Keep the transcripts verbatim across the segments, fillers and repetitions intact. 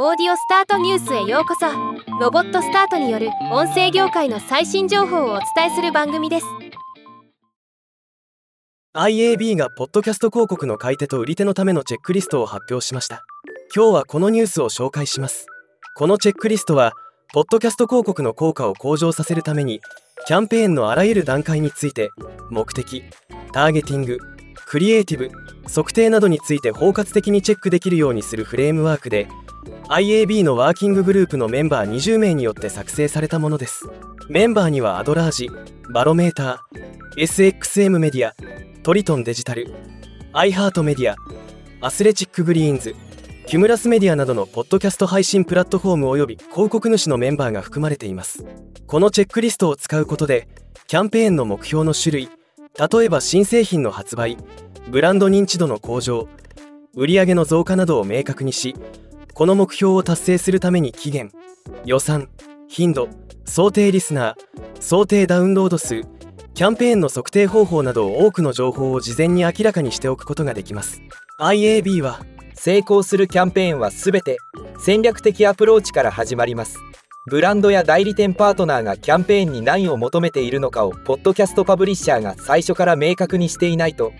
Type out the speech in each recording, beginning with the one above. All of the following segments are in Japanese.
オーディオスタートニュースへようこそ。ロボットスタートによる音声業界の最新情報をお伝えする番組です。 アイエービー がポッドキャスト広告の買い手と売り手のためのチェックリストを発表しました。今日はこのニュースを紹介します。このチェックリストはポッドキャスト広告の効果を向上させるためにキャンペーンのあらゆる段階について、目的、ターゲティング、クリエイティブ、測定などについて包括的にチェックできるようにするフレームワークで、アイエービー のワーキンググループのメンバーにじゅうめいによって作成されたものです。メンバーにはアドラージ、バロメーター、エスエックスエム メディア、トリトンデジタル、アイハートメディア、アスレチックグリーンズ、キュムラスメディアなどのポッドキャスト配信プラットフォームおよび広告主のメンバーが含まれています。このチェックリストを使うことで、キャンペーンの目標の種類、例えば新製品の発売、ブランド認知度の向上、売上の増加などを明確にし、この目標を達成するために期限、予算、頻度、想定リスナー、想定ダウンロード数、キャンペーンの測定方法など多くの情報を事前に明らかにしておくことができます。アイエービー は、成功するキャンペーンはすべて戦略的アプローチから始まります。ブランドや代理店パートナーがキャンペーンに何を求めているのかをポッドキャストパブリッシャーが最初から明確にしていないと、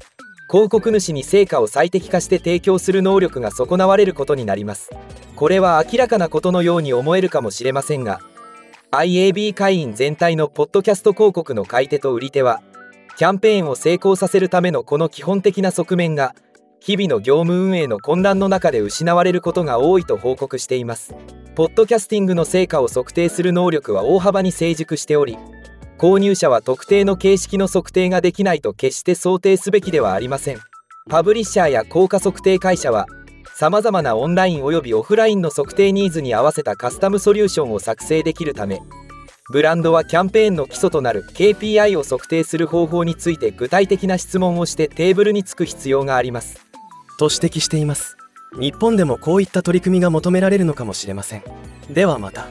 広告主に成果を最適化して提供する能力が損なわれることになります。これは明らかなことのように思えるかもしれませんが、アイエービー 会員全体のポッドキャスト広告の買い手と売り手は、キャンペーンを成功させるためのこの基本的な側面が、日々の業務運営の混乱の中で失われることが多いと報告しています。ポッドキャスティングの成果を測定する能力は大幅に成熟しており、購入者は特定の形式の測定ができないと決して想定すべきではありません。パブリッシャーや効果測定会社は、様々なオンラインおよびオフラインの測定ニーズに合わせたカスタムソリューションを作成できるため、ブランドはキャンペーンの基礎となる ケーピーアイ を測定する方法について具体的な質問をしてテーブルにつく必要があります。と指摘しています。日本でもこういった取り組みが求められるのかもしれません。ではまた。